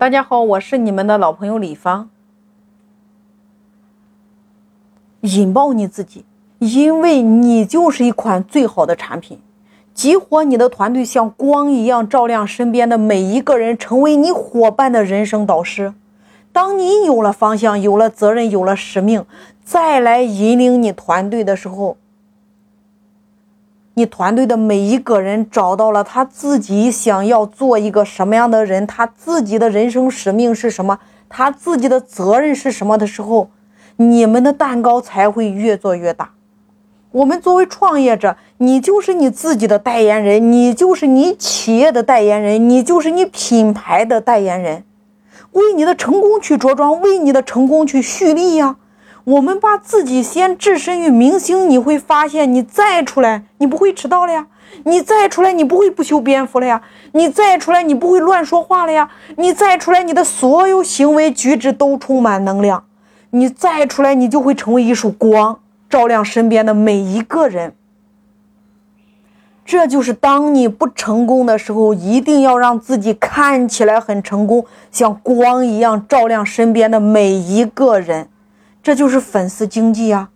大家好，我是你们的老朋友李芳。引爆你自己，因为你就是一款最好的产品。激活你的团队，像光一样照亮身边的每一个人，成为你伙伴的人生导师。当你有了方向，有了责任，有了使命，再来引领你团队的时候，你团队的每一个人找到了他自己想要做一个什么样的人，他自己的人生使命是什么，他自己的责任是什么的时候，你们的蛋糕才会越做越大。我们作为创业者，你就是你自己的代言人，你就是你企业的代言人，你就是你品牌的代言人，为你的成功去着装，为你的成功去蓄力呀。我们把自己先置身于明星，你会发现你再出来你不会迟到了呀，你再出来你不会不修边幅了呀，你再出来你不会乱说话了呀，你再出来你的所有行为举止都充满能量，你再出来你就会成为一束光，照亮身边的每一个人。这就是当你不成功的时候，一定要让自己看起来很成功，像光一样照亮身边的每一个人。这就是粉丝经济啊。